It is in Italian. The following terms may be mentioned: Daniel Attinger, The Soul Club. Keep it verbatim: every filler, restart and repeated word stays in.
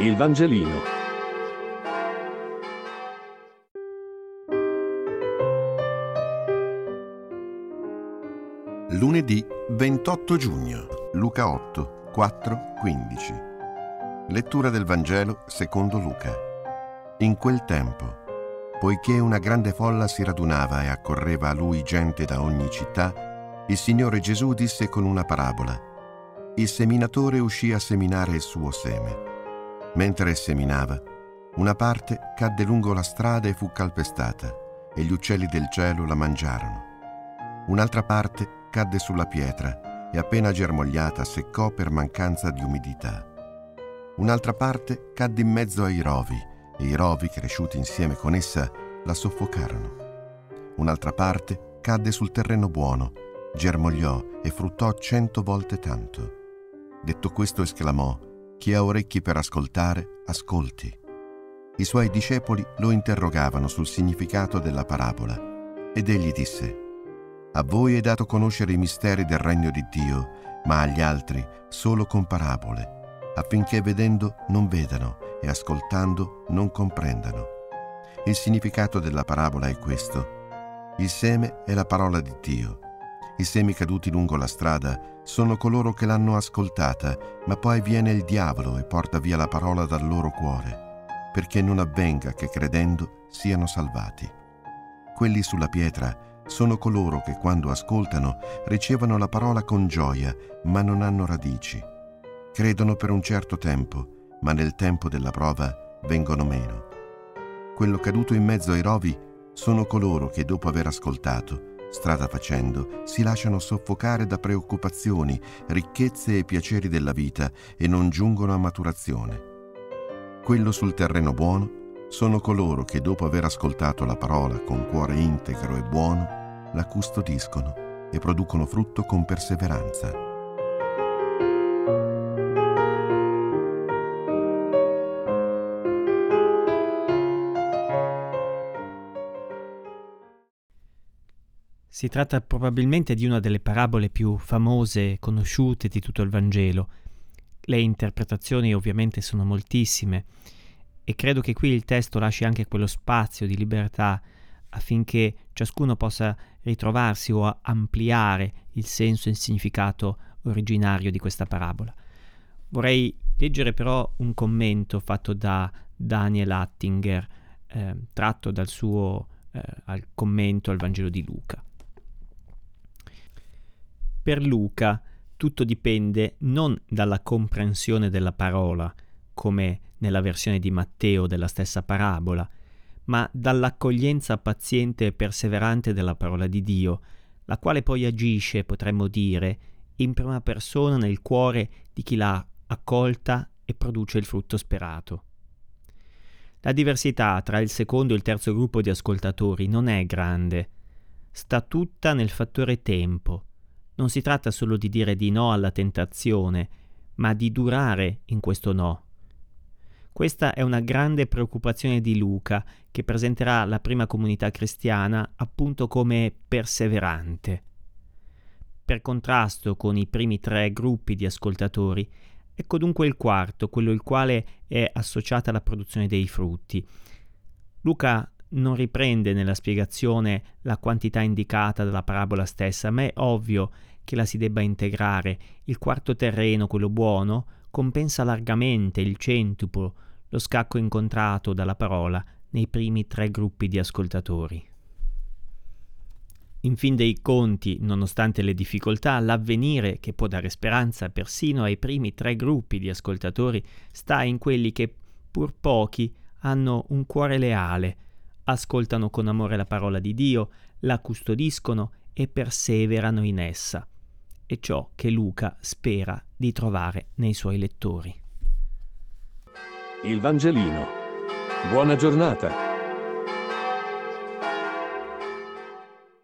Il Vangelino. Lunedì ventotto giugno, Luca otto, quattro, quindici. Lettura del Vangelo secondo Luca. In quel tempo, poiché una grande folla si radunava e accorreva a lui gente da ogni città, il Signore Gesù disse con una parabola: «Il seminatore uscì a seminare il suo seme. Mentre seminava, una parte cadde lungo la strada e fu calpestata, e gli uccelli del cielo la mangiarono. Un'altra parte cadde sulla pietra e appena germogliata seccò per mancanza di umidità. Un'altra parte cadde in mezzo ai rovi, e i rovi, cresciuti insieme con essa, la soffocarono. Un'altra parte cadde sul terreno buono, germogliò e fruttò cento volte tanto». Detto questo esclamò: «Chi ha orecchi per ascoltare, ascolti». I suoi discepoli lo interrogavano sul significato della parabola, ed egli disse: «A voi è dato conoscere i misteri del regno di Dio, ma agli altri solo con parabole, affinché vedendo non vedano e ascoltando non comprendano». Il significato della parabola è questo: il seme è la parola di Dio. I semi caduti lungo la strada sono coloro che l'hanno ascoltata, ma poi viene il diavolo e porta via la parola dal loro cuore, perché non avvenga che credendo siano salvati. Quelli sulla pietra sono coloro che quando ascoltano ricevono la parola con gioia, ma non hanno radici. Credono per un certo tempo, ma nel tempo della prova vengono meno. Quello caduto in mezzo ai rovi sono coloro che dopo aver ascoltato, strada facendo, si lasciano soffocare da preoccupazioni, ricchezze e piaceri della vita e non giungono a maturazione. Quello sul terreno buono sono coloro che dopo aver ascoltato la parola con cuore integro e buono, la custodiscono e producono frutto con perseveranza. Si tratta probabilmente di una delle parabole più famose e conosciute di tutto il Vangelo. Le interpretazioni ovviamente sono moltissime e credo che qui il testo lasci anche quello spazio di libertà affinché ciascuno possa ritrovarsi o ampliare il senso e il significato originario di questa parabola. Vorrei leggere però un commento fatto da Daniel Attinger, eh, tratto dal suo eh, al commento al Vangelo di Luca. Per Luca tutto dipende non dalla comprensione della parola, come nella versione di Matteo della stessa parabola, ma dall'accoglienza paziente e perseverante della parola di Dio, la quale poi agisce, potremmo dire, in prima persona nel cuore di chi l'ha accolta e produce il frutto sperato. La diversità tra il secondo e il terzo gruppo di ascoltatori non è grande, sta tutta nel fattore tempo. Non si tratta solo di dire di no alla tentazione, ma di durare in questo no. Questa è una grande preoccupazione di Luca, che presenterà la prima comunità cristiana appunto come perseverante. Per contrasto con i primi tre gruppi di ascoltatori, ecco dunque il quarto, quello il quale è associato alla produzione dei frutti. Luca non riprende nella spiegazione la quantità indicata dalla parabola stessa, ma è ovvio che la si debba integrare. Il quarto terreno, quello buono, compensa largamente il centuplo, lo scacco incontrato dalla parola nei primi tre gruppi di ascoltatori. In fin dei conti, nonostante le difficoltà, l'avvenire che può dare speranza persino ai primi tre gruppi di ascoltatori sta in quelli che, pur pochi, hanno un cuore leale, ascoltano con amore la parola di Dio, la custodiscono e perseverano in essa. È ciò che Luca spera di trovare nei suoi lettori. Il Vangelino. Buona giornata.